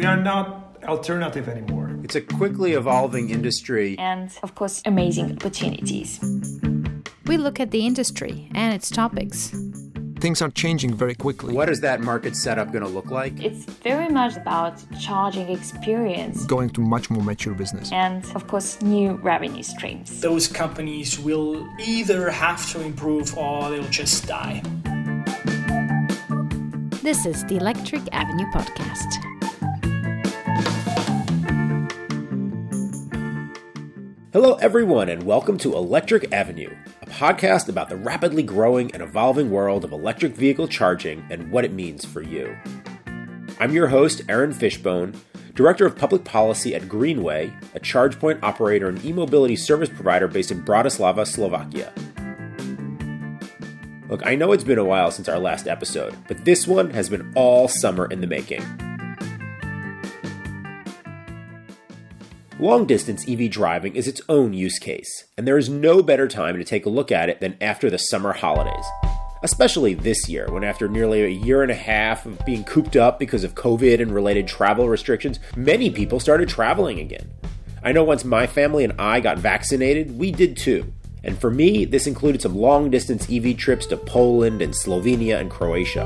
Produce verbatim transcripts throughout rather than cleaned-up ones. We are not alternative anymore. It's a quickly evolving industry. And, of course, amazing opportunities. We look at the industry and its topics. Things are changing very quickly. What is that market setup going to look like? It's very much about charging experience. Going to much more mature business. And, of course, new revenue streams. Those companies will either have to improve or they'll just die. This is the Electric Avenue podcast. Hello, everyone, and welcome to Electric Avenue, podcast about the rapidly growing and evolving world of electric vehicle charging and what it means for you. I'm your host, Aaron Fishbone, Director of Public Policy at Greenway, a charge point operator and e-mobility service provider based in Bratislava, Slovakia. Look, I know it's been a while since our last episode, but this one has been all summer in the making. Long-distance E V driving is its own use case, and there is no better time to take a look at it than after the summer holidays, especially this year when after nearly a year and a half of being cooped up because of COVID and related travel restrictions, many people started traveling again. I know once my family and I got vaccinated, we did too, and for me, this included some long-distance E V trips to Poland and Slovenia and Croatia.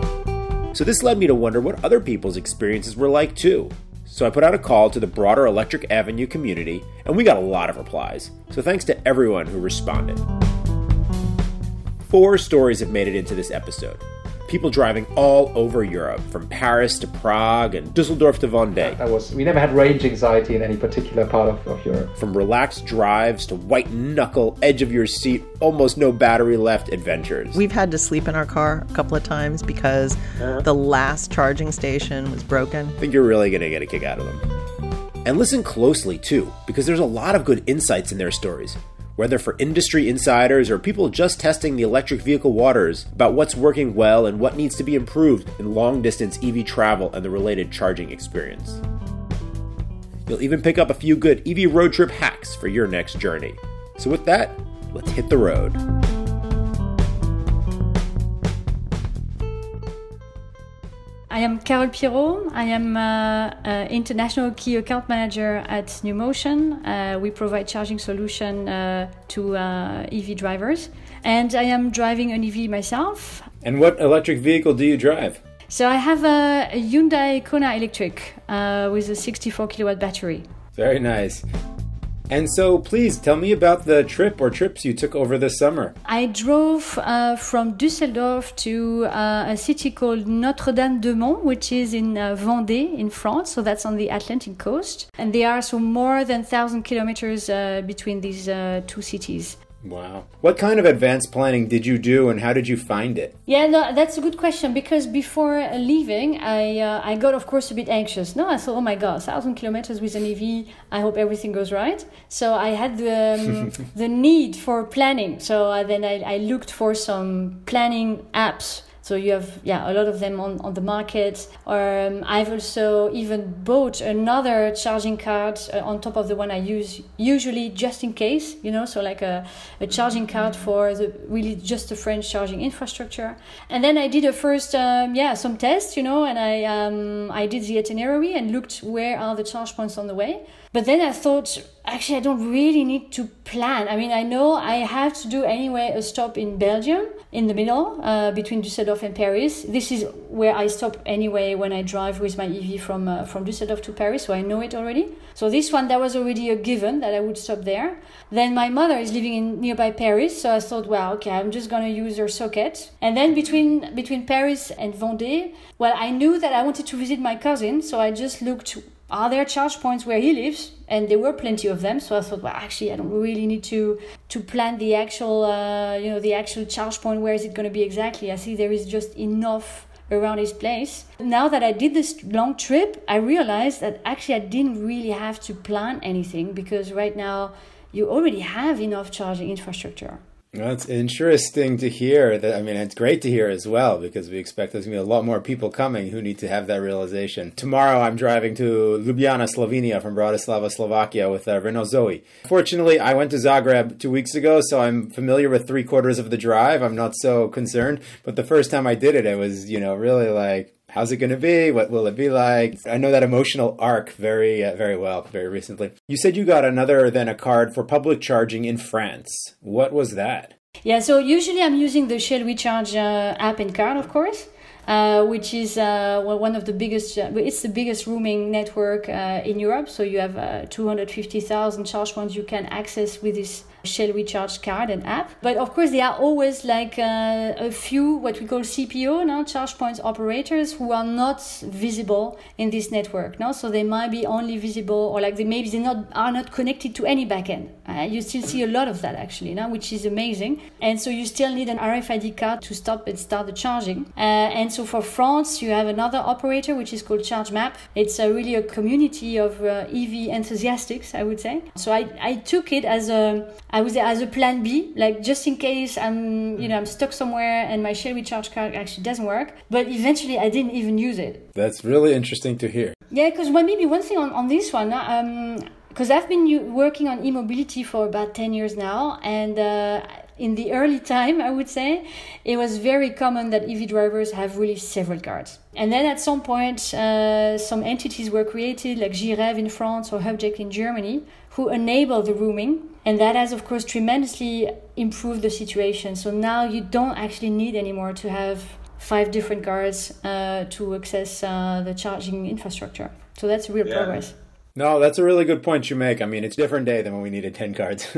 So this led me to wonder what other people's experiences were like too. So I put out a call to the broader Electric Avenue community, and we got a lot of replies. So thanks to everyone who responded. Four stories have made it into this episode. People driving all over Europe, from Paris to Prague and Düsseldorf to Vendée. I was, we never had range anxiety in any particular part of, of Europe. From relaxed drives to white-knuckle, edge-of-your-seat, almost-no-battery-left adventures. We've had to sleep in our car a couple of times because uh-huh. the last charging station was broken. I think you're really going to get a kick out of them. And listen closely, too, because there's a lot of good insights in their stories. Whether for industry insiders or people just testing the electric vehicle waters about what's working well and what needs to be improved in long-distance E V travel and the related charging experience. You'll even pick up a few good E V road trip hacks for your next journey. So with that, let's hit the road. I am Carole Pirot. I am an International Key Account Manager at Newmotion. Uh, we provide charging solution uh, to uh, E V drivers. And I am driving an E V myself. And what electric vehicle do you drive? So I have a Hyundai Kona Electric uh, with a sixty-four kilowatt battery. Very nice. And so, please, tell me about the trip or trips you took over this summer. I drove uh, from Düsseldorf to uh, a city called Notre-Dame-de-Mont, which is in uh, Vendée, in France, so that's on the Atlantic coast. And there are so more than one thousand kilometers uh, between these uh, two cities. Wow. What kind of advanced planning did you do and how did you find it? Yeah, no, that's a good question because before leaving, I uh, I got, of course, a bit anxious. No, I thought, oh my God, one thousand kilometers with an E V, I hope everything goes right. So I had the, um, the need for planning. So uh, then I, I looked for some planning apps. So you have, yeah, a lot of them on, on the market. Um, I've also even bought another charging card uh, on top of the one I use, usually just in case, you know, so like a, a charging card for the really just the French charging infrastructure. And then I did a first, um, yeah, some tests, you know, and I um, I did the itinerary and looked where are the charge points on the way. But then I thought, actually, I don't really need to plan. I mean, I know I have to do anyway a stop in Belgium, in the middle, uh, between Düsseldorf and Paris. This is where I stop anyway when I drive with my E V from uh, from Düsseldorf to Paris, so I know it already. So this one, that was already a given that I would stop there. Then my mother is living in nearby Paris, so I thought, wow, okay, I'm just going to use her socket. And then between between Paris and Vendée, well, I knew that I wanted to visit my cousin, so I just looked... Are there charge points where he lives? And there were plenty of them. So I thought, well, actually, I don't really need to to plan the actual, uh, you know, the actual charge point. Where is it going to be exactly? I see there is just enough around his place. Now that I did this long trip, I realized that actually I didn't really have to plan anything because right now you already have enough charging infrastructure. That's interesting to hear. That I mean, it's great to hear as well, because we expect there's going to be a lot more people coming who need to have that realization. Tomorrow, I'm driving to Ljubljana, Slovenia, from Bratislava, Slovakia, with uh, Renault Zoe. Fortunately, I went to Zagreb two weeks ago, so I'm familiar with three quarters of the drive. I'm not so concerned. But the first time I did it, it was, you know, really like... how's it going to be? What will it be like? I know that emotional arc very, uh, very well, very recently. You said you got another than a card for public charging in France. What was that? Yeah, so usually I'm using the Shell We Charge uh, app and card, of course. Uh, which is uh, well, one of the biggest, uh, it's the biggest roaming network uh, in Europe. So you have uh, two hundred fifty thousand charge points you can access with this Shell We Charge card and app. But of course, there are always like uh, a few, what we call C P O, no? Charge points operators, who are not visible in this network. No? So they might be only visible, or like they maybe they not are not connected to any backend. Uh, you still see a lot of that actually, no? Which is amazing. And so you still need an R F I D card to stop and start the charging. Uh, and so for France, you have another operator, which is called ChargeMap. It's a really a community of uh, E V enthusiasts, I would say. So I, I took it as a, I would say as a plan B, like just in case I'm, you know, I'm stuck somewhere and my Shell We Charge card actually doesn't work. But eventually I didn't even use it. That's really interesting to hear. Yeah, because well, maybe one thing on, on this one, um, because I've been working on e-mobility for about ten years now, and uh, in the early time, I would say, it was very common that E V drivers have really several cards. And then at some point, uh, some entities were created, like Gireve in France or Hubject in Germany, who enable the roaming. And that has, of course, tremendously improved the situation. So now you don't actually need anymore to have five different cards uh, to access uh, the charging infrastructure. So that's real yeah. progress. No, that's a really good point you make. I mean, it's a different day than when we needed ten cards.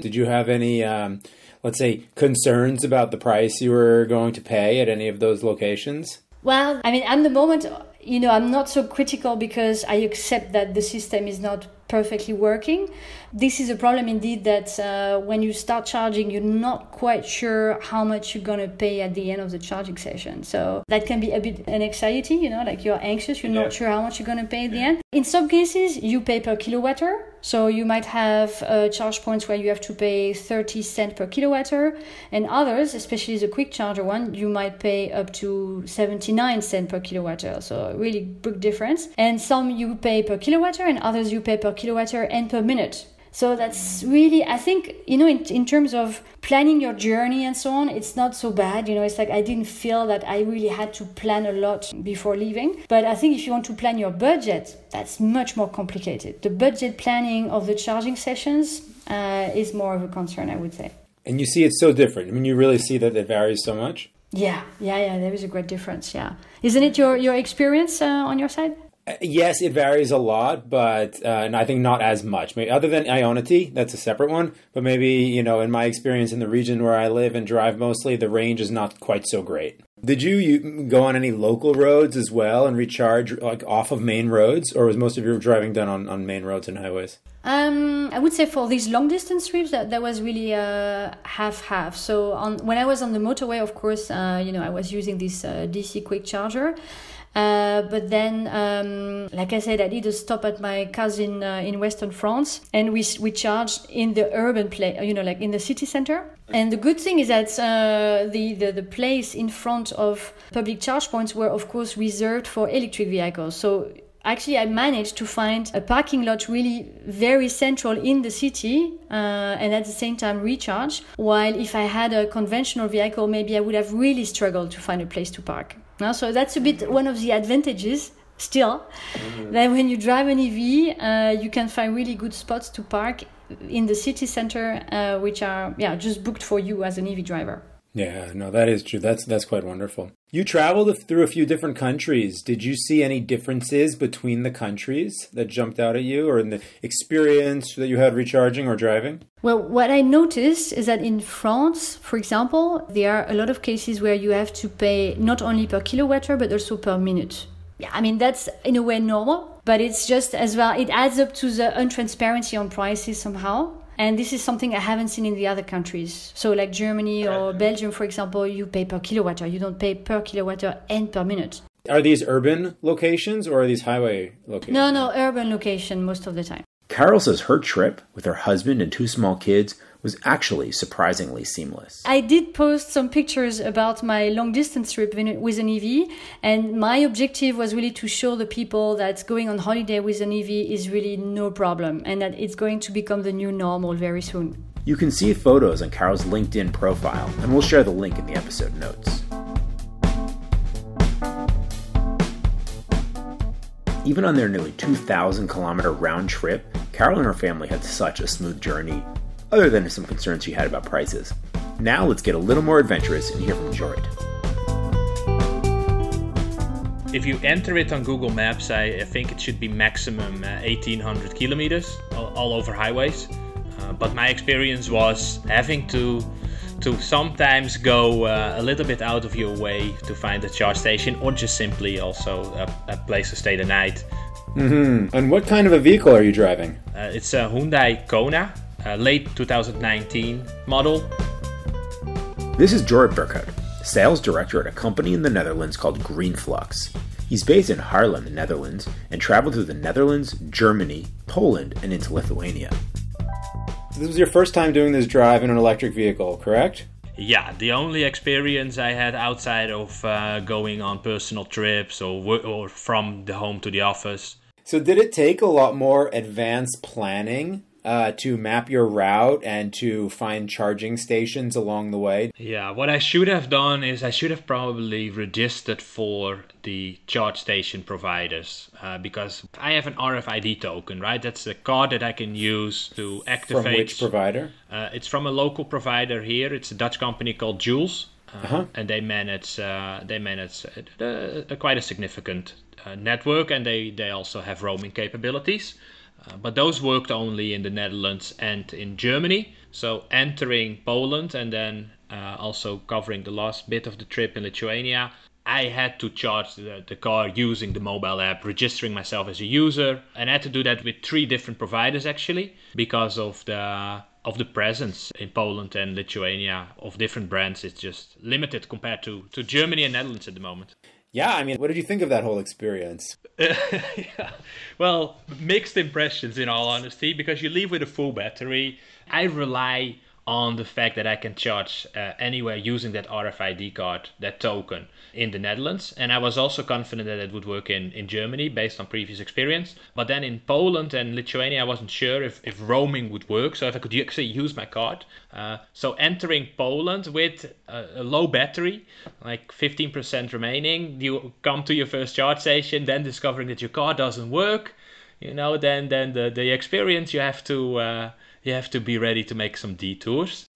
Did you have any, um, let's say, concerns about the price you were going to pay at any of those locations? Well, I mean, at the moment, you know, I'm not so critical because I accept that the system is not perfectly working. This is a problem indeed that uh, when you start charging, you're not quite sure how much you're going to pay at the end of the charging session. So that can be a bit an anxiety, you know, like you're anxious, you're yeah. not sure how much you're going to pay at yeah. the end. In some cases, you pay per kilowatt hour. So you might have uh, charge points where you have to pay thirty cents per kilowatt hour, and others, especially the quick charger one, you might pay up to seventy-nine cents per kilowatt hour. So really big difference. And some you pay per kilowatt hour and others you pay per kilowatt hour and per minute. So that's really, I think, you know, in, in terms of planning your journey and so on, it's not so bad. You know, it's like I didn't feel that I really had to plan a lot before leaving. But I think if you want to plan your budget, that's much more complicated. The budget planning of the charging sessions uh, is more of a concern, I would say. And you see it's so different. I mean, you really see that it varies so much. Yeah, yeah, yeah. There is a great difference. Yeah. Isn't it your, your experience uh, on your side? Yes, it varies a lot, but uh, and I think not as much. Maybe other than Ionity, that's a separate one. But maybe, you know, in my experience in the region where I live and drive mostly, the range is not quite so great. Did you, you go on any local roads as well and recharge like off of main roads? Or was most of your driving done on, on main roads and highways? Um, I would say for these long distance trips, that, that was really uh, half-half. So on, when I was on the motorway, of course, uh, you know, I was using this uh, D C quick charger. Uh, but then, um, like I said, I did a stop at my cousin uh, in Western France, and we we charged in the urban place, you know, like in the city center. And the good thing is that uh, the, the the place in front of public charge points were, of course, reserved for electric vehicles. So actually, I managed to find a parking lot really very central in the city uh, and at the same time recharge, while if I had a conventional vehicle, maybe I would have really struggled to find a place to park. No? So that's a bit one of the advantages still, mm-hmm. that when you drive an E V, uh, you can find really good spots to park in the city center, uh, which are yeah just booked for you as an E V driver. Yeah, no, that is true. That's that's quite wonderful. You traveled through a few different countries. Did you see any differences between the countries that jumped out at you or in the experience that you had recharging or driving? Well, what I noticed is that in France, for example, there are a lot of cases where you have to pay not only per kilowatt hour, but also per minute. Yeah, I mean, that's in a way normal, but it's just as well, it adds up to the untransparency on prices somehow. And this is something I haven't seen in the other countries. So like Germany or Belgium, for example, you pay per kilowatt hour. You don't pay per kilowatt hour and per minute. Are these urban locations or are these highway locations? No, no, urban location most of the time. Carole says her trip with her husband and two small kids was actually surprisingly seamless. I did post some pictures about my long-distance trip with an E V, and my objective was really to show the people that going on holiday with an E V is really no problem, and that it's going to become the new normal very soon. You can see photos on Carole's LinkedIn profile, and we'll share the link in the episode notes. Even on their nearly two thousand kilometer round trip, Carole and her family had such a smooth journey, other than some concerns she had about prices. Now let's get a little more adventurous and hear from Jorrit. If you enter it on Google Maps, I, I think it should be maximum uh, eighteen hundred kilometers all, all over highways. Uh, but my experience was having to to sometimes go uh, a little bit out of your way to find a charge station, or just simply also a, a place to stay the night. Mm-hmm. And what kind of a vehicle are you driving? Uh, it's a Hyundai Kona, a late two thousand nineteen model. This is Jorrit Burkhardt, sales director at a company in the Netherlands called Greenflux. He's based in Haarlem, the Netherlands, and traveled through the Netherlands, Germany, Poland, and into Lithuania. This was your first time doing this drive in an electric vehicle, correct? Yeah, the only experience I had outside of uh, going on personal trips or, or from the home to the office. So did it take a lot more advanced planning uh, to map your route and to find charging stations along the way? Yeah, what I should have done is I should have probably registered for the charge station providers uh, because I have an R F I D token, right? That's the card that I can use to activate. From which provider? Uh, it's from a local provider here. It's a Dutch company called Jules, uh, uh-huh. and they manage uh, they manage a, a, a quite a significant uh, network, and they, they also have roaming capabilities. Uh, but those worked only in the Netherlands and in Germany. So entering Poland and then uh, also covering the last bit of the trip in Lithuania, I had to charge the, the car using the mobile app, registering myself as a user, and I had to do that with three different providers actually, because of the of the presence in Poland and Lithuania of different brands. It's just limited compared to, to Germany and Netherlands at the moment. Yeah, I mean, what did you think of that whole experience? Uh, yeah. Well, mixed impressions in all honesty, because you leave with a full battery. I rely on the fact that I can charge uh, anywhere using that R F I D card, that token, in the Netherlands. And I was also confident that it would work in, in Germany based on previous experience. But then in Poland and Lithuania, I wasn't sure if, if roaming would work, so if I could actually use my card. Uh, so entering Poland with a, a low battery, like fifteen percent remaining, you come to your first charge station, then discovering that your card doesn't work, you know, then, then the, the experience you have to... Uh, You have to be ready to make some detours.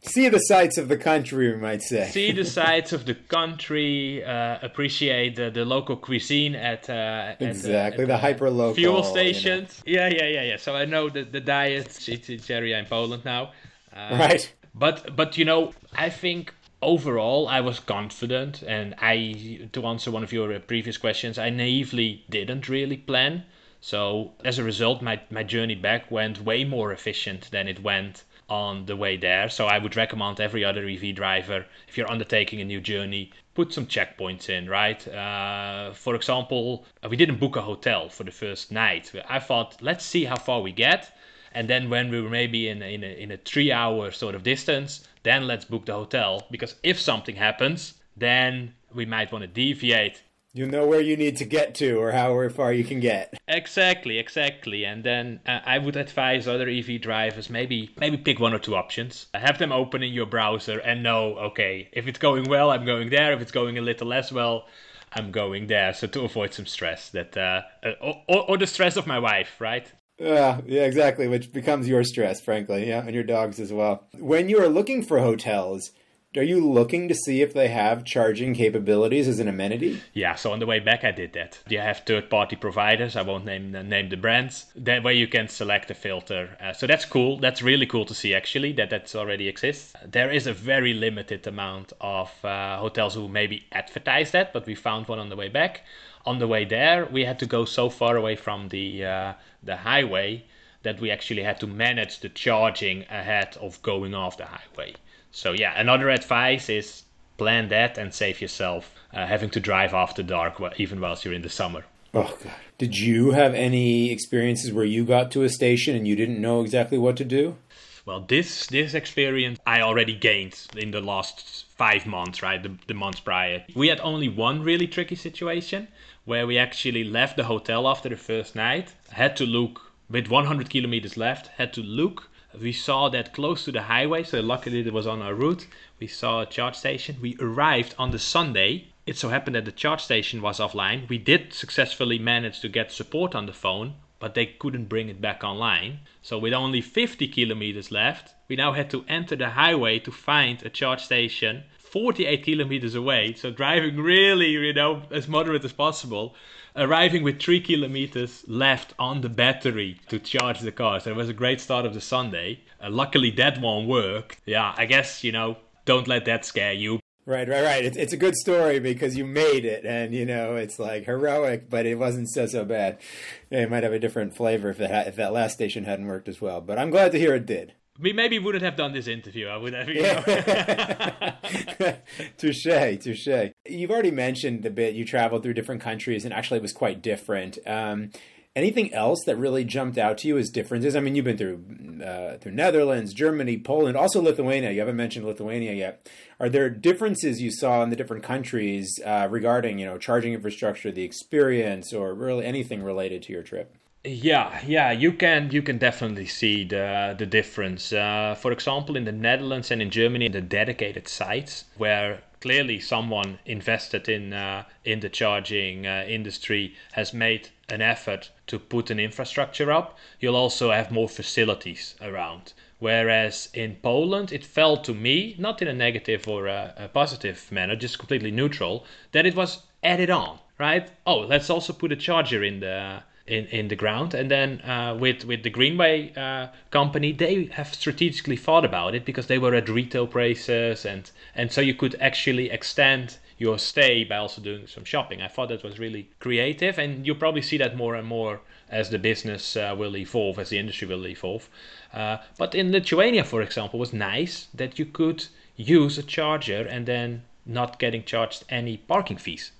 See the sights of the country, we might say. See the sights of the country. Uh, appreciate the, the local cuisine at uh, exactly at the, at the hyper local fuel stations. You know. Yeah, yeah, yeah, yeah. So I know that the diet. It's, it's area in Poland now, uh, right? But but you know, I think overall I was confident, and I to answer one of your previous questions, I naively didn't really plan. So as a result, my, my journey back went way more efficient than it went on the way there. So I would recommend every other E V driver, if you're undertaking a new journey, put some checkpoints in, right? Uh, for example, we didn't book a hotel for the first night. I thought, let's see how far we get. And then when we were maybe in, in, a, in a three hour sort of distance, then let's book the hotel. Because if something happens, then we might want to deviate. You know where you need to get to or how far you can get. Exactly, exactly. And then uh, I would advise other E V drivers, maybe maybe pick one or two options. Have them open in your browser and know, okay, if it's going well, I'm going there. If it's going a little less well, I'm going there. So to avoid some stress that, uh, or, or, or the stress of my wife, right? Uh, yeah, exactly, which becomes your stress, frankly, yeah, and your dog's as well. When you are looking for hotels, are you looking to see if they have charging capabilities as an amenity? Yeah, so on the way back I did that. You have third-party providers, I won't name the, name the brands. That way you can select a filter. Uh, so that's cool. That's really cool to see, actually, that that already exists. There is a very limited amount of uh, hotels who maybe advertise that, but we found one on the way back. On the way there, we had to go so far away from the uh, the highway that we actually had to manage the charging ahead of going off the highway. So yeah, another advice is plan that and save yourself uh, having to drive after dark, even whilst you're in the summer. Oh, God. Did you have any experiences where you got to a station and you didn't know exactly what to do? Well, this this experience I already gained in the last five months, right? The, the months prior. We had only one really tricky situation where we actually left the hotel after the first night, had to look, with one hundred kilometers left, had to look. We saw that close to the highway, so luckily it was on our route. We saw a charge station. We arrived on the Sunday It so happened that the charge station was offline. We did successfully manage to get support on the phone, but they couldn't bring it back online. So with only fifty kilometers left, we now had to enter the highway to find a charge station forty-eight kilometers away. So driving really, you know, as moderate as possible, arriving with three kilometers left on the battery to charge the car. So it was a great start of the Sunday. Uh, luckily that one worked. Yeah, I guess, you know, don't let that scare you. Right, right, right. It's, it's a good story because you made it and, you know, it's like heroic, but it wasn't so, so bad. It might have a different flavor if, it ha- if that last station hadn't worked as well. But I'm glad to hear it did. We maybe wouldn't have done this interview. I would have, you know. Touche, touche. You've already mentioned a bit you traveled through different countries and actually it was quite different. Um, anything else that really jumped out to you as differences? I mean, you've been through uh, through Netherlands, Germany, Poland, also Lithuania. You haven't mentioned Lithuania yet. Are there differences you saw in the different countries uh, regarding, you know, charging infrastructure, the experience, or really anything related to your trip? Yeah, yeah, you can you can definitely see the the difference. Uh, for example, in the Netherlands and in Germany, the dedicated sites where clearly someone invested in uh, in the charging uh, industry has made an effort to put an infrastructure up. You'll also have more facilities around. Whereas in Poland, it felt to me, not in a negative or a, a positive manner, just completely neutral, that it was added on, right? Oh, let's also put a charger in the In, in the ground. And then uh, with, with the Greenway uh, company, they have strategically thought about it because they were at retail prices. And, and so you could actually extend your stay by also doing some shopping. I thought that was really creative. And you'll probably see that more and more as the business uh, will evolve, as the industry will evolve. Uh, but in Lithuania, for example, was nice that you could use a charger and then not getting charged any parking fees.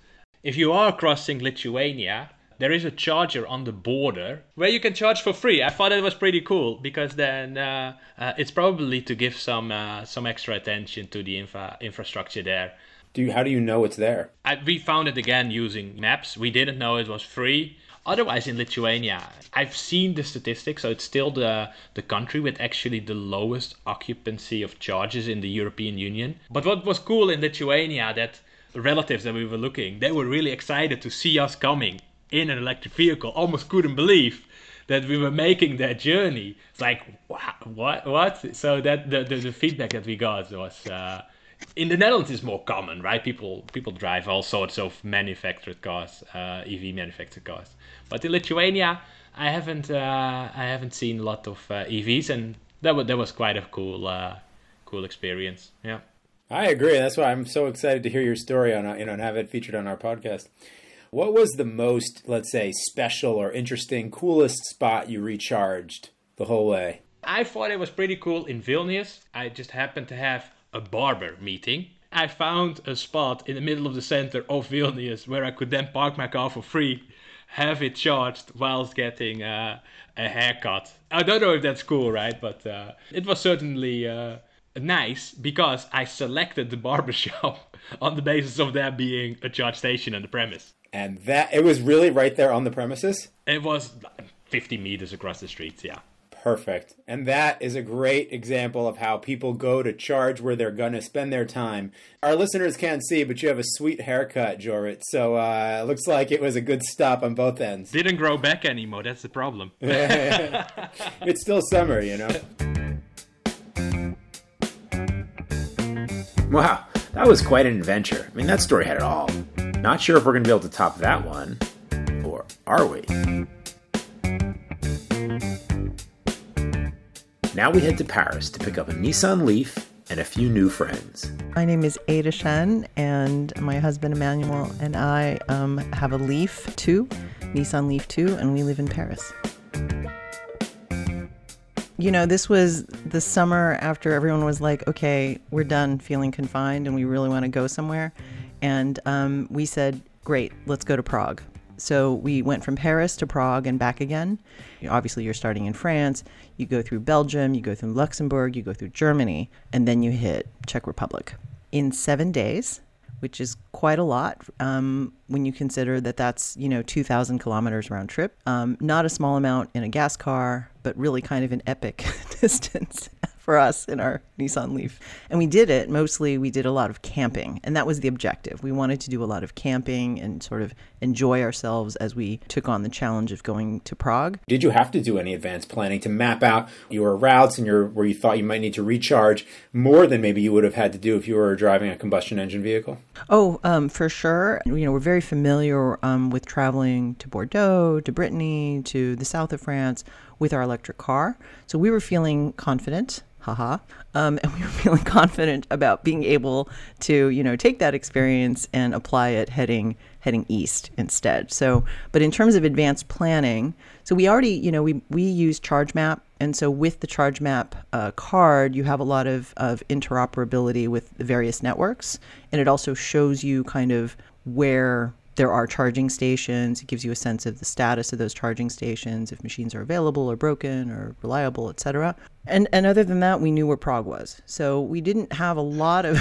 If you are crossing Lithuania, there is a charger on the border where you can charge for free. I thought it was pretty cool because then uh, uh, it's probably to give some uh, some extra attention to the infra- infrastructure there. Do you, how do you know it's there? I, we found it again using maps. We didn't know it was free. Otherwise, in Lithuania, I've seen the statistics, so it's still the the country with actually the lowest occupancy of charges in the European Union. But what was cool in Lithuania that relatives that we were looking, they were really excited to see us coming in an electric vehicle, almost couldn't believe that we were making that journey. It's like, what, what? So that the, the, the feedback that we got was, uh, in the Netherlands is more common, right? People people drive all sorts of manufactured cars, uh, E V manufactured cars. But in Lithuania, I haven't uh, I haven't seen a lot of uh, E Vs, and that was that was quite a cool uh, cool experience. Yeah, I agree. That's why I'm so excited to hear your story on you know and have it featured on our podcast. What was the most, let's say, special or interesting, coolest spot you recharged the whole way? I thought it was pretty cool in Vilnius. I just happened to have a barber meeting. I found a spot in the middle of the center of Vilnius where I could then park my car for free, have it charged whilst getting uh, a haircut. I don't know if that's cool, right? But uh, it was certainly uh, nice because I selected the barbershop on the basis of there being a charge station on the premise. And that, it was really right there on the premises? It was fifty meters across the street, yeah. Perfect. And that is a great example of how people go to charge where they're going to spend their time. Our listeners can't see, but you have a sweet haircut, Jorrit. So uh, it looks like it was a good stop on both ends. Didn't grow back anymore. That's the problem. It's still summer, you know. Wow, that was quite an adventure. I mean, that story had it all. Not sure if we're going to be able to top that one, or are we? Now we head to Paris to pick up a Nissan Leaf and a few new friends. My name is Ada Shen, and my husband Emmanuel and I um, have a Leaf two, Nissan Leaf two, and we live in Paris. You know, this was the summer after everyone was like, okay, we're done feeling confined and we really want to go somewhere. And um, we said, great, let's go to Prague. So we went from Paris to Prague and back again. You know, obviously, you're starting in France, you go through Belgium, you go through Luxembourg, you go through Germany, and then you hit Czech Republic in seven days, which is quite a lot um, when you consider that that's, you know, two thousand kilometers round trip. Um, not a small amount in a gas car, but really kind of an epic distance for us in our Nissan Leaf. And we did it. Mostly we did a lot of camping, and that was the objective. We wanted to do a lot of camping and sort of enjoy ourselves as we took on the challenge of going to Prague. Did you have to do any advanced planning to map out your routes and your where you thought you might need to recharge more than maybe you would have had to do if you were driving a combustion engine vehicle? Oh, um, for sure. You know, we're very familiar um, with traveling to Bordeaux, to Brittany, to the south of France with our electric car. So we were feeling confident. Haha. Um, and we were feeling confident about being able to, you know, take that experience and apply it heading heading east instead. So, but in terms of advanced planning, so we already, you know, we, we use ChargeMap. And so with the ChargeMap uh, card, you have a lot of, of interoperability with the various networks. And it also shows you kind of where there are charging stations. It gives you a sense of the status of those charging stations, if machines are available or broken or reliable, et cetera. And and other than that, we knew where Prague was. So we didn't have a lot of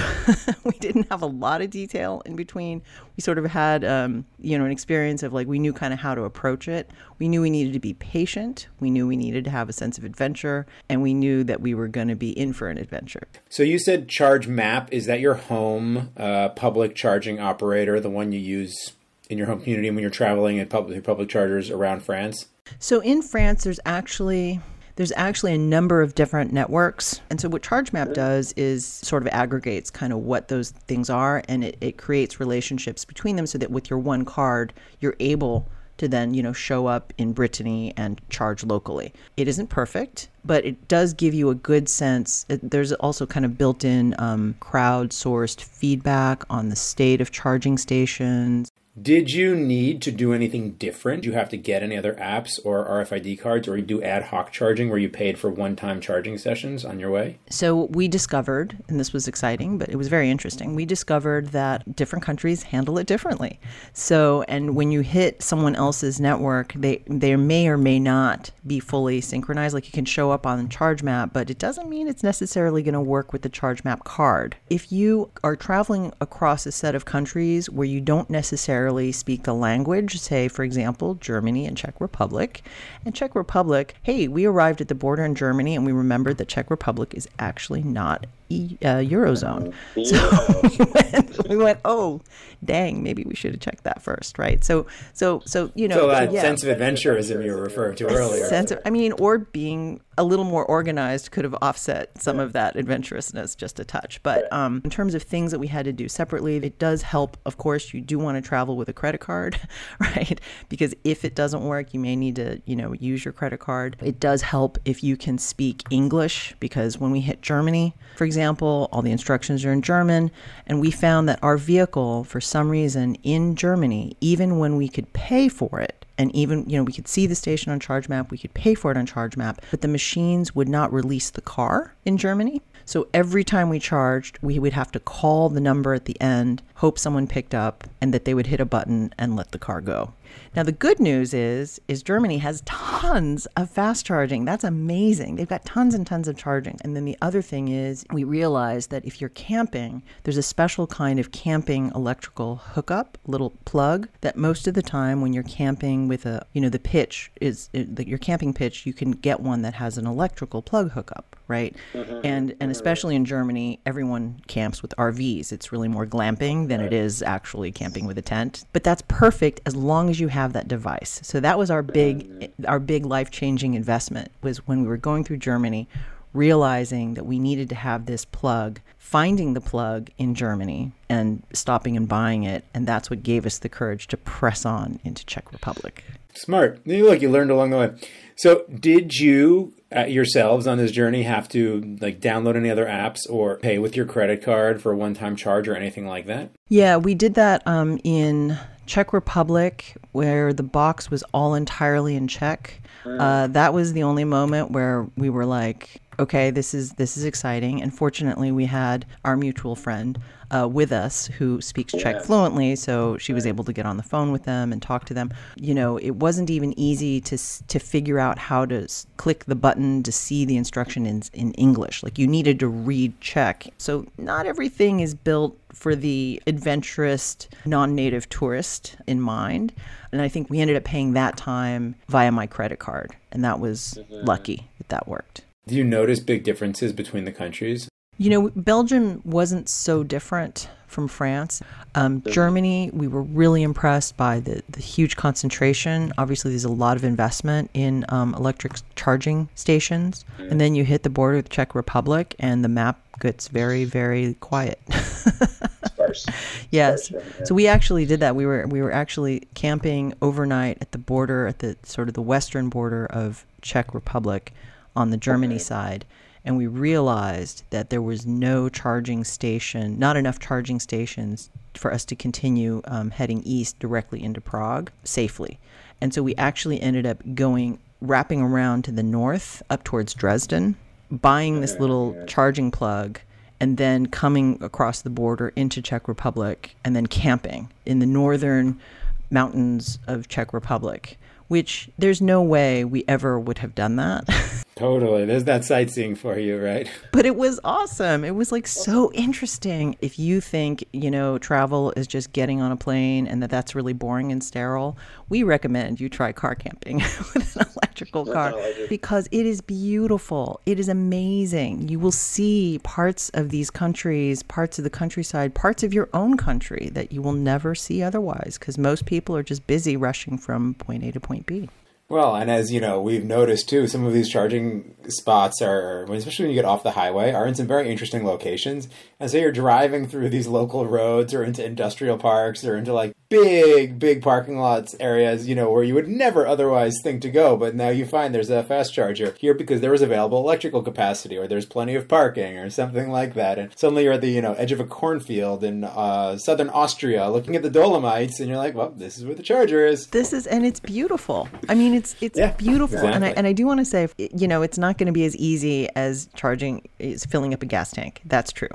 we didn't have a lot of detail in between. We sort of had um, you know, an experience of like we knew kind of how to approach it. We knew we needed to be patient. We knew we needed to have a sense of adventure, and we knew that we were going to be in for an adventure. So you said ChargeMap. Is that your home uh, public charging operator, the one you use in your home community when you're traveling at public public chargers around France? So in France, there's actually there's actually a number of different networks. And so what ChargeMap does is sort of aggregates kind of what those things are, and it, it creates relationships between them so that with your one card, you're able to then, you know, show up in Brittany and charge locally. It isn't perfect, but it does give you a good sense. It, there's also kind of built-in um, crowdsourced feedback on the state of charging stations. Did you need to do anything different? Did you have to get any other apps or R F I D cards, or you do ad hoc charging where you paid for one-time charging sessions on your way? So we discovered, and this was exciting, but it was very interesting, we discovered that different countries handle it differently. So, and when you hit someone else's network, they, they may or may not be fully synchronized. Like you can show up on ChargeMap, but it doesn't mean it's necessarily going to work with the ChargeMap card. If you are traveling across a set of countries where you don't necessarily speak the language, say, for example, Germany and Czech Republic. And Czech Republic, hey, we arrived at the border in Germany and we remembered that Czech Republic is actually not e- uh, Eurozone. So we, went, we went, oh, dang, maybe we should have checked that first, right? So, so, so you know. So that uh, yeah. sense of adventurism you were referring to earlier. Sense of, I mean, or being a little more organized could have offset some of that adventurousness just a touch. But um, in terms of things that we had to do separately, it does help. Of course, you do want to travel with a credit card, right? Because if it doesn't work, you may need to, you know, use your credit card. It does help if you can speak English, because when we hit Germany, for example, all the instructions are in German. And we found that our vehicle, for some reason in Germany, even when we could pay for it, and even, you know, we could see the station on ChargeMap, we could pay for it on ChargeMap, but the machines would not release the car in Germany. So every time we charged, we would have to call the number at the end, hope someone picked up, and that they would hit a button and let the car go. Now, the good news is, is Germany has tons of fast charging. That's amazing. They've got tons and tons of charging. And then the other thing is we realized that if you're camping, there's a special kind of camping electrical hookup, little plug, that most of the time when you're camping with a, you know, the pitch is, your camping pitch, you can get one that has an electrical plug hookup, right? Mm-hmm. And and especially in Germany, everyone camps with R Vs. It's really more glamping than it is actually camping with a tent. But that's perfect as long as you have that device. So that was our big our big life-changing investment, was when we were going through Germany, realizing that we needed to have this plug, finding the plug in Germany and stopping and buying it. And that's what gave us the courage to press on into Czech Republic. Smart. Look, you learned along the way. So did you uh, yourselves on this journey have to like download any other apps or pay with your credit card for a one-time charge or anything like that? Yeah, we did that um, in Czech Republic, where the box was all entirely in Czech. Uh, that was the only moment where we were like, okay, this is this is exciting. And fortunately, we had our mutual friend uh, with us who speaks Czech fluently, so she was able to get on the phone with them and talk to them. You know, it wasn't even easy to to figure out how to click the button to see the instruction in in English. Like you needed to read Czech. So not everything is built for the adventurous, non-native tourist in mind. And I think we ended up paying that time via my credit card, and that was lucky that that worked. Do you notice big differences between the countries? You know, Belgium wasn't so different from France. Um, Germany, we were really impressed by the, the huge concentration. Obviously, there's a lot of investment in um, electric charging stations. And then you hit the border with the Czech Republic, and the map gets very, very quiet. Sparse. Yes. Sparse, yeah. So we actually did that. We were we were actually camping overnight at the border, at the sort of the western border of Czech Republic on the Germany okay. side. And we realized that there was no charging station, not enough charging stations for us to continue um, heading east directly into Prague safely. And so we actually ended up going, wrapping around to the north up towards Dresden, buying this little charging plug, and then coming across the border into Czech Republic and then camping in the northern mountains of Czech Republic, which there's no way we ever would have done that. Totally. There's that sightseeing for you, right? But it was awesome. It was like so interesting. If you think, you know, travel is just getting on a plane and that that's really boring and sterile, we recommend you try car camping with an electrical car because it is beautiful. It is amazing. You will see parts of these countries, parts of the countryside, parts of your own country that you will never see otherwise because most people are just busy rushing from point A to point B. Well, and as you know, we've noticed too, some of these charging spots are, especially when you get off the highway, are in some very interesting locations. And so you're driving through these local roads or into industrial parks or into like big, big parking lots areas, you know, where you would never otherwise think to go. But now you find there's a fast charger here because there was available electrical capacity or there's plenty of parking or something like that. And suddenly you're at the, you know, edge of a cornfield in uh, southern Austria looking at the Dolomites and you're like, well, this is where the charger is. This is, and it's beautiful. I mean, it's it's yeah, beautiful. Exactly. And I and I do want to say, you know, it's not going to be as easy as charging, is filling up a gas tank. That's true.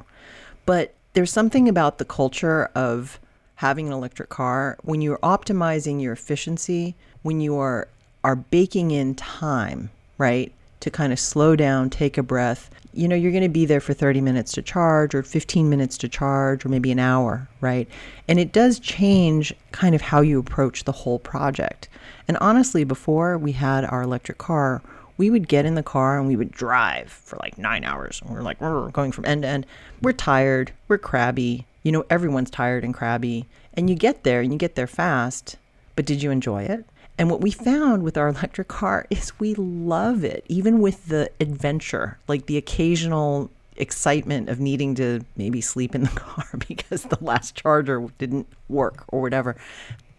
But there's something about the culture of having an electric car, when you're optimizing your efficiency, when you are, are baking in time, right, to kind of slow down, take a breath, you know, you're going to be there for thirty minutes to charge or fifteen minutes to charge or maybe an hour, right? And it does change kind of how you approach the whole project. And honestly, before we had our electric car, we would get in the car and we would drive for like nine hours. And we're like, we're going from end to end. We're tired. We're crabby. You know, everyone's tired and crabby. And you get there and you get there fast. But did you enjoy it? And what we found with our electric car is we love it, even with the adventure, like the occasional excitement of needing to maybe sleep in the car because the last charger didn't work or whatever.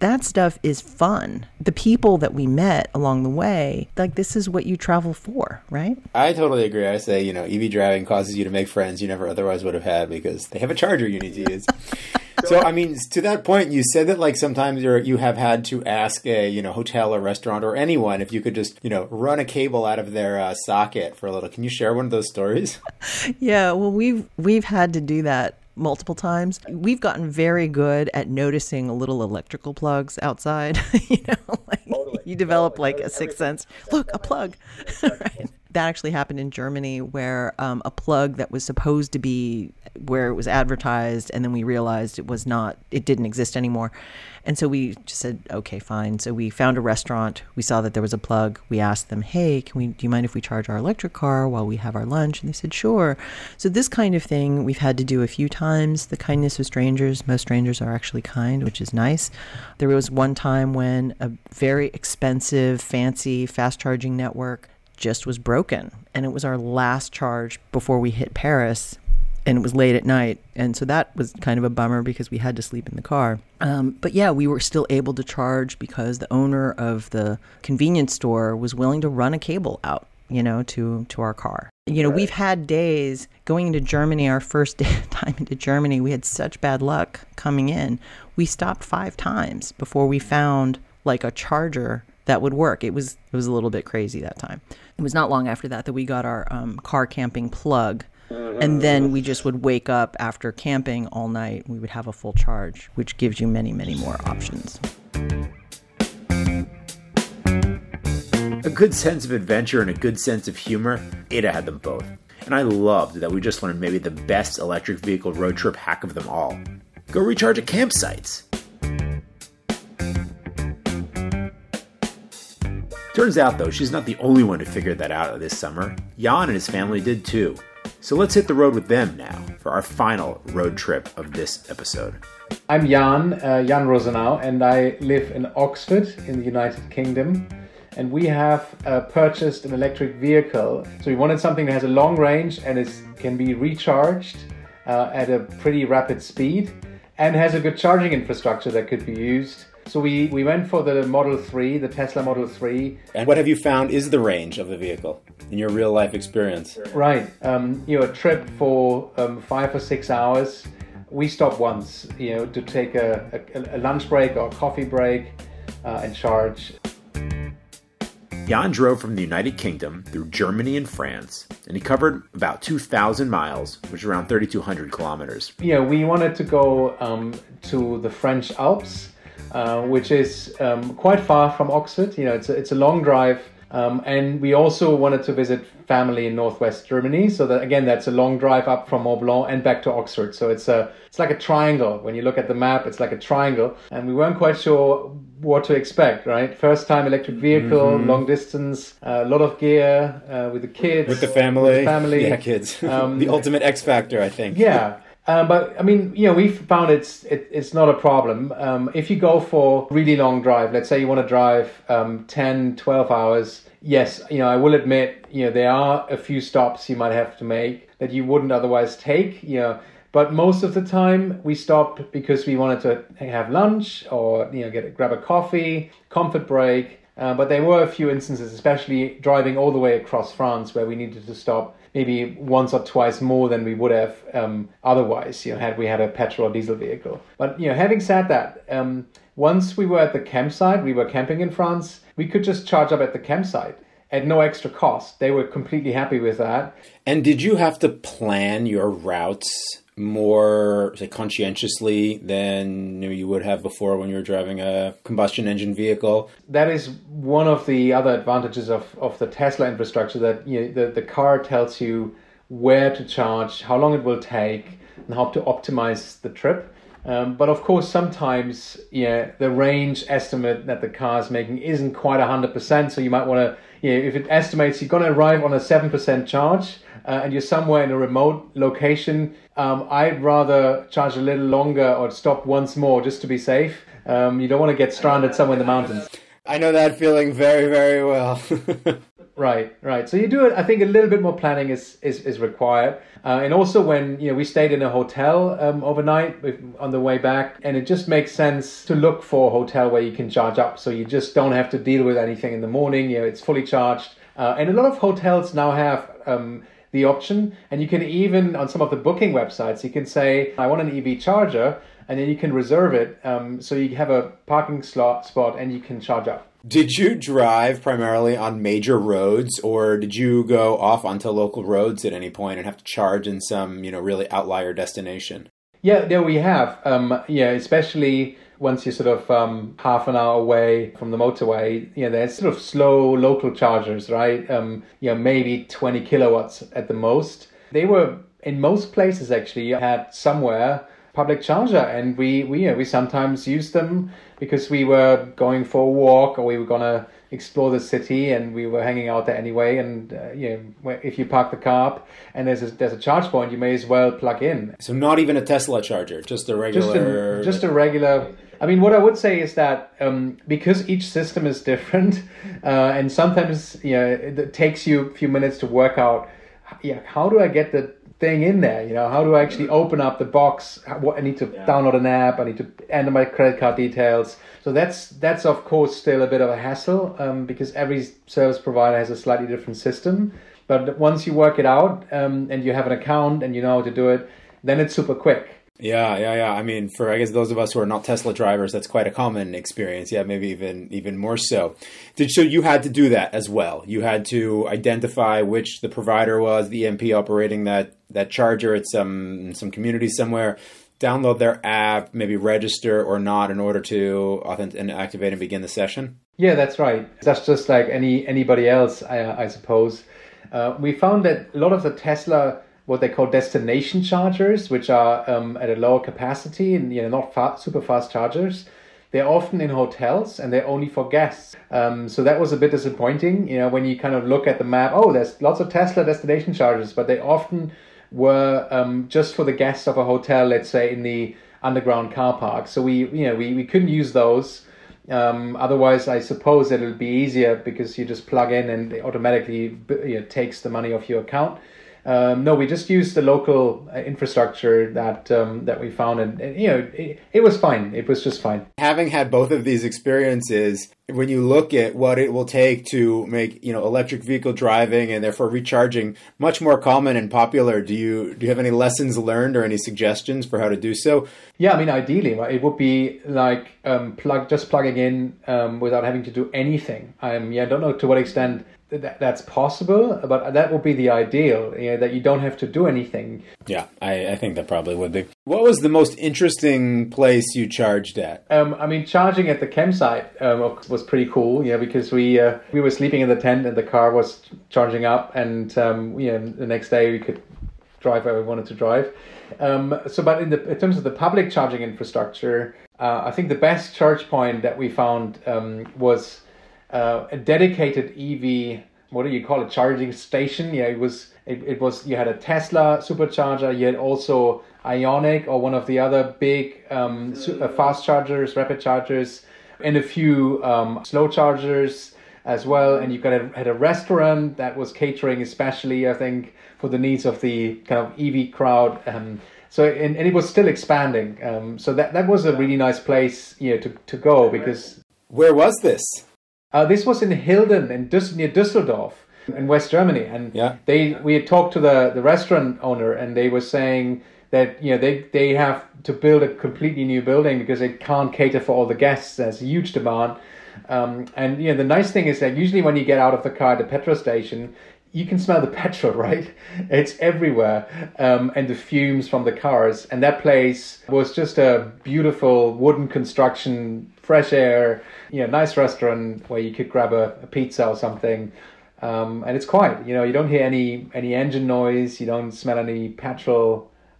That stuff is fun. The people that we met along the way, like this is what you travel for, right? I totally agree. I say, you know, E V driving causes you to make friends you never otherwise would have had because they have a charger you need to use. So, I mean, to that point, you said that like sometimes you're, you have had to ask a, you know, hotel or restaurant or anyone if you could just, you know, run a cable out of their uh, socket for a little. Can you share one of those stories? Yeah, well, we've we've had to do that multiple times. We've gotten very good at noticing little electrical plugs outside. You know, like totally. You develop totally. Like totally. A sixth sense. Look, a plug. Right. That actually happened in Germany where um, a plug that was supposed to be where it was advertised and then we realized it was not, it didn't exist anymore. And so we just said, okay, fine. So we found a restaurant. We saw that there was a plug. We asked them, hey, can we, do you mind if we charge our electric car while we have our lunch? And they said, sure. So this kind of thing we've had to do a few times. The kindness of strangers. Most strangers are actually kind, which is nice. There was one time when a very expensive, fancy, fast charging network just was broken. And it was our last charge before we hit Paris. And it was late at night. And so that was kind of a bummer because we had to sleep in the car. Um, but yeah, we were still able to charge because the owner of the convenience store was willing to run a cable out, you know, to, to our car. You know, right. We've had days going into Germany, our first day, time into Germany, we had such bad luck coming in. We stopped five times before we found like a charger that would work. It was it was a little bit crazy that time. It was not long after that that we got our um, car camping plug. And then we just would wake up after camping all night. We would have a full charge, which gives you many, many more options. A good sense of adventure and a good sense of humor, Ada had them both. And I loved that we just learned maybe the best electric vehicle road trip hack of them all. Go recharge at campsites. Turns out, though, she's not the only one who figured that out this summer. Jan and his family did too. So let's hit the road with them now for our final road trip of this episode. I'm Jan, uh, Jan Rosenau, and I live in Oxford in the United Kingdom. And we have uh, purchased an electric vehicle. So we wanted something that has a long range and is, can be recharged uh, at a pretty rapid speed and has a good charging infrastructure that could be used. So we, we went for the Model three, the Tesla Model three. And what have you found is the range of the vehicle in your real life experience? Right. Um, you know, a trip for um, five or six hours. We stopped once, you know, to take a, a, a lunch break or a coffee break uh, and charge. Jan drove from the United Kingdom through Germany and France, and he covered about two thousand miles, which is around three thousand two hundred kilometers. Yeah, we wanted to go um, to the French Alps, uh, which is um, quite far from Oxford. You know, it's a, it's a long drive. Um, and we also wanted to visit family in Northwest Germany. So that, again, that's a long drive up from Mont Blanc and back to Oxford. So it's a, it's like a triangle. When you look at the map, it's like a triangle. And we weren't quite sure what to expect, right? First time electric vehicle, mm-hmm. long distance, a uh, lot of gear uh, with the kids. With the family. With the family. Yeah, kids. Um, the ultimate X factor, I think. Yeah. Um, but I mean, you know, we've found it's it, it's not a problem. Um, if you go for really long drive, let's say you want to drive um, ten, twelve hours. Yes, you know, I will admit, you know, there are a few stops you might have to make that you wouldn't otherwise take, you know. But most of the time we stopped because we wanted to have lunch or, you know, get grab a coffee, comfort break. Uh, but there were a few instances, especially driving all the way across France, where we needed to stop maybe once or twice more than we would have um, otherwise, you know, had we had a petrol or diesel vehicle. But, you know, having said that, um, once we were at the campsite, we were camping in France, we could just charge up at the campsite at no extra cost. They were completely happy with that. And did you have to plan your routes more, say, conscientiously than you would have before when you were driving a combustion engine vehicle? That is one of the other advantages of, of the Tesla infrastructure, that you know, the, the car tells you where to charge, how long it will take, and how to optimize the trip. Um, but of course, sometimes yeah, the range estimate that the car is making isn't quite one hundred percent. So you might want to, you know, if it estimates you're going to arrive on a seven percent charge uh, and you're somewhere in a remote location, um, I'd rather charge a little longer or stop once more just to be safe. Um, you don't want to get stranded somewhere in the mountains. I know that feeling very, very well. Right, right. So you do it. I think a little bit more planning is is, is required, uh, and also when you know we stayed in a hotel um, overnight on the way back, and it just makes sense to look for a hotel where you can charge up, so you just don't have to deal with anything in the morning. You know, it's fully charged, uh, and a lot of hotels now have um, the option, and you can even on some of the booking websites you can say, "I want an E V charger," and then you can reserve it, um, so you have a parking slot spot and you can charge up. Did you drive primarily on major roads, or did you go off onto local roads at any point and have to charge in some, you know, really outlier destination? Yeah, there we have. Um, yeah, especially once you're sort of um, half an hour away from the motorway, you know, there's sort of slow local chargers, right? Um, you know, maybe twenty kilowatts at the most. They were in most places actually had somewhere public charger, and we we you know, we sometimes used them because we were going for a walk or we were gonna explore the city, and we were hanging out there anyway. And uh, you know, if you park the car up and there's a, there's a charge point, you may as well plug in. So not even a Tesla charger, just a regular. Just a, just a regular. I mean, what I would say is that um, because each system is different, uh, and sometimes you know, it, it takes you a few minutes to work out, yeah, how do I get the thing in there, you know, how do I actually open up the box? I need to yeah. download an app, I need to enter my credit card details. So that's, that's of course still a bit of a hassle um, because every service provider has a slightly different system. But once you work it out um, and you have an account and you know how to do it, then it's super quick. Yeah, yeah, yeah. I mean, for, I guess, those of us who are not Tesla drivers, that's quite a common experience. Yeah, maybe even even more so. Did, so you had to do that as well. You had to identify which the provider was, the E M P operating that, that charger at some, some community somewhere, download their app, maybe register or not in order to authenticate and activate and begin the session? Yeah, that's right. That's just like any anybody else, I, I suppose. Uh, we found that a lot of the Tesla, what they call destination chargers, which are um, at a lower capacity and you know, not fast, super fast chargers, They're often in hotels and they're only for guests. Um, so that was a bit disappointing, you know, when you kind of look at the map, oh, there's lots of Tesla destination chargers, but they often were um, just for the guests of a hotel, let's say in the underground car park. So we, you know, we, we couldn't use those. Um, otherwise, I suppose it'll be easier because you just plug in and it automatically, you know, takes the money off your account. Um, no, we just used the local infrastructure that um, that we found, and, and you know, it, it was fine. It was just fine. Having had both of these experiences, when you look at what it will take to make, you know, electric vehicle driving and therefore recharging much more common and popular, do you do you have any lessons learned or any suggestions for how to do so? Yeah, I mean, ideally, right, it would be like um, plug just plugging in um, without having to do anything. Um, yeah, I don't know to what extent that's possible, but that would be the ideal, you know, that you don't have to do anything. Yeah, I, I think that probably would be. What was the most interesting place you charged at? Um, I mean, charging at the campsite um, was pretty cool, you know, because we uh, we were sleeping in the tent and the car was charging up, and um, you know, the next day we could drive where we wanted to drive. Um, so, but in, the, in terms of the public charging infrastructure, uh, I think the best charge point that we found um, was Uh, a dedicated E V, what do you call it, charging station. Yeah, it was, it, it was, you had a Tesla supercharger, you had also Ionic or one of the other big um, fast chargers, rapid chargers, and a few um, slow chargers as well. And you got a, had a restaurant that was catering, especially, I think, for the needs of the kind of E V crowd. Um, so, and, and it was still expanding. Um, so that, that was a really nice place, you know, to, to go because... Where was this? Uh, this was in Hilden, in Düs- near Düsseldorf, in West Germany, and yeah. they we had talked to the, the restaurant owner, and they were saying that, you know, they they have to build a completely new building because they can't cater for all the guests. There's a huge demand, um, and you know, the nice thing is that usually when you get out of the car at the petrol station, you can smell the petrol, right? It's everywhere, um, and the fumes from the cars. And that place was just a beautiful wooden construction, fresh air, you know, nice restaurant where you could grab a, a pizza or something. Um, and it's quiet, you know, you don't hear any any engine noise, you don't smell any petrol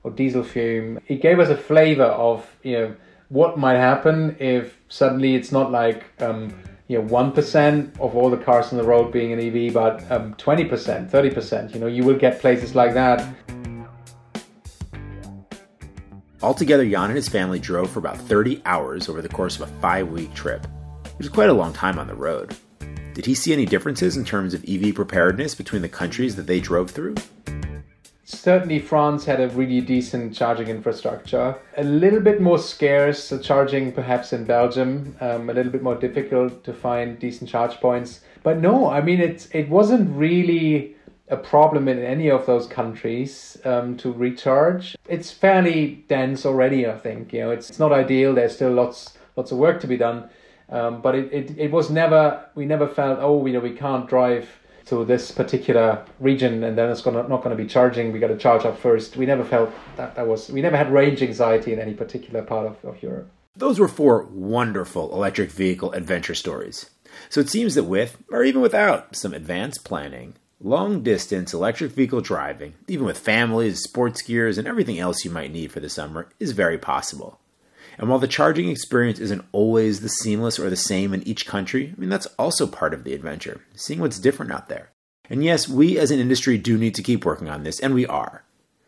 or diesel fume. It gave us a flavor of, you know, what might happen if suddenly it's not like... Um, you know, one percent of all the cars on the road being an E V, but um, twenty percent, thirty percent, you know, you will get places like that. Altogether, Jan and his family drove for about thirty hours over the course of a five-week trip. It was quite a long time on the road. Did he see any differences in terms of E V preparedness between the countries that they drove through? Certainly, France had a really decent charging infrastructure. A little bit more scarce, the charging perhaps in Belgium, um, a little bit more difficult to find decent charge points. But no, I mean, it's, it wasn't really a problem in any of those countries um, to recharge. It's fairly dense already, I think. You know, it's, it's not ideal. There's still lots lots of work to be done. Um, but it, it, it was never, we never felt, oh, you know, we can't drive to this particular region and then it's gonna, not going to be charging, we got to charge up first. We never felt that that was, we never had range anxiety in any particular part of, of Europe. Those were four wonderful electric vehicle adventure stories. So it seems that with, or even without, some advanced planning, long distance electric vehicle driving, even with families, sports gears, and everything else you might need for the summer, is very possible. And while the charging experience isn't always the seamless or the same in each country, I mean, that's also part of the adventure, seeing what's different out there. And yes, we as an industry do need to keep working on this, and we are.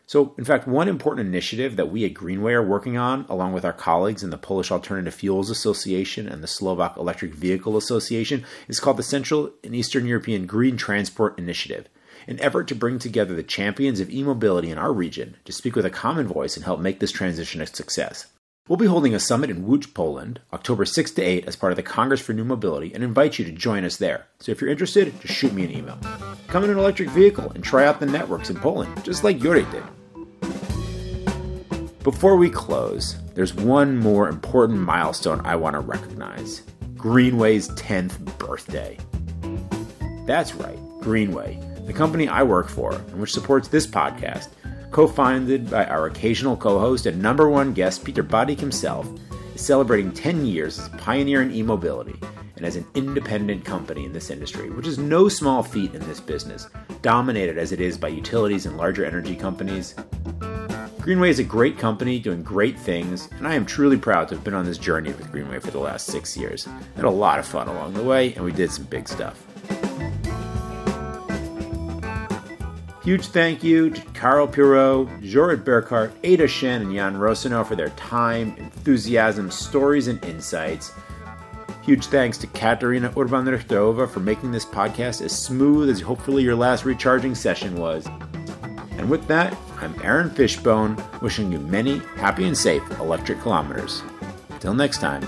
So, in fact, one important initiative that we at Greenway are working on, along with our colleagues in the Polish Alternative Fuels Association and the Slovak Electric Vehicle Association, is called the Central and Eastern European Green Transport Initiative, an effort to bring together the champions of e-mobility in our region to speak with a common voice and help make this transition a success. We'll be holding a summit in Łódź, Poland, October sixth to eighth as part of the Congress for New Mobility, and invite you to join us there. So if you're interested, just shoot me an email. Come in an electric vehicle and try out the networks in Poland, just like Jurek did. Before we close, there's one more important milestone I want to recognize. Greenway's tenth birthday. That's right, Greenway, the company I work for and which supports this podcast, co-founded by our occasional co-host and number one guest, Peter Boddick himself, is celebrating ten years as a pioneer in e-mobility and as an independent company in this industry, which is no small feat in this business, dominated as it is by utilities and larger energy companies. Greenway is a great company doing great things, and I am truly proud to have been on this journey with Greenway for the last six years. I had a lot of fun along the way, and we did some big stuff. Huge thank you to Carole Pirot, Jorrit Burkhardt, Ada Shen, and Jan Rosenau for their time, enthusiasm, stories, and insights. Huge thanks to Katerina Urban-Rechtova for making this podcast as smooth as hopefully your last recharging session was. And with that, I'm Aaron Fishbone, wishing you many happy and safe electric kilometers. Till next time.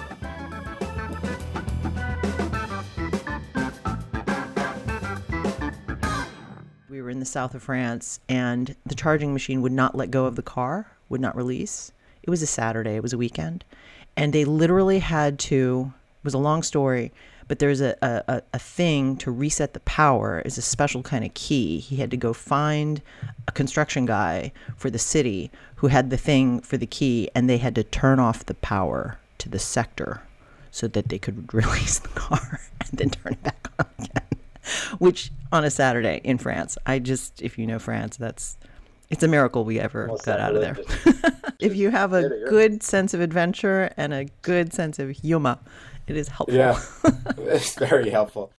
We were in the south of France, and the charging machine would not let go of the car, would not release. It was a Saturday, it was a weekend, and they literally had to... It was a long story, but there's a, a, a thing to reset the power. It's a special kind of key. He had to go find a construction guy for the city who had the thing for the key, and they had to turn off the power to the sector so that they could release the car and then turn it back on again, which on a Saturday in France, I just, if you know France, that's... It's a miracle we ever well, got out of there. If you have a good sense of adventure and a good sense of humor, it is helpful. Yeah, it's very helpful.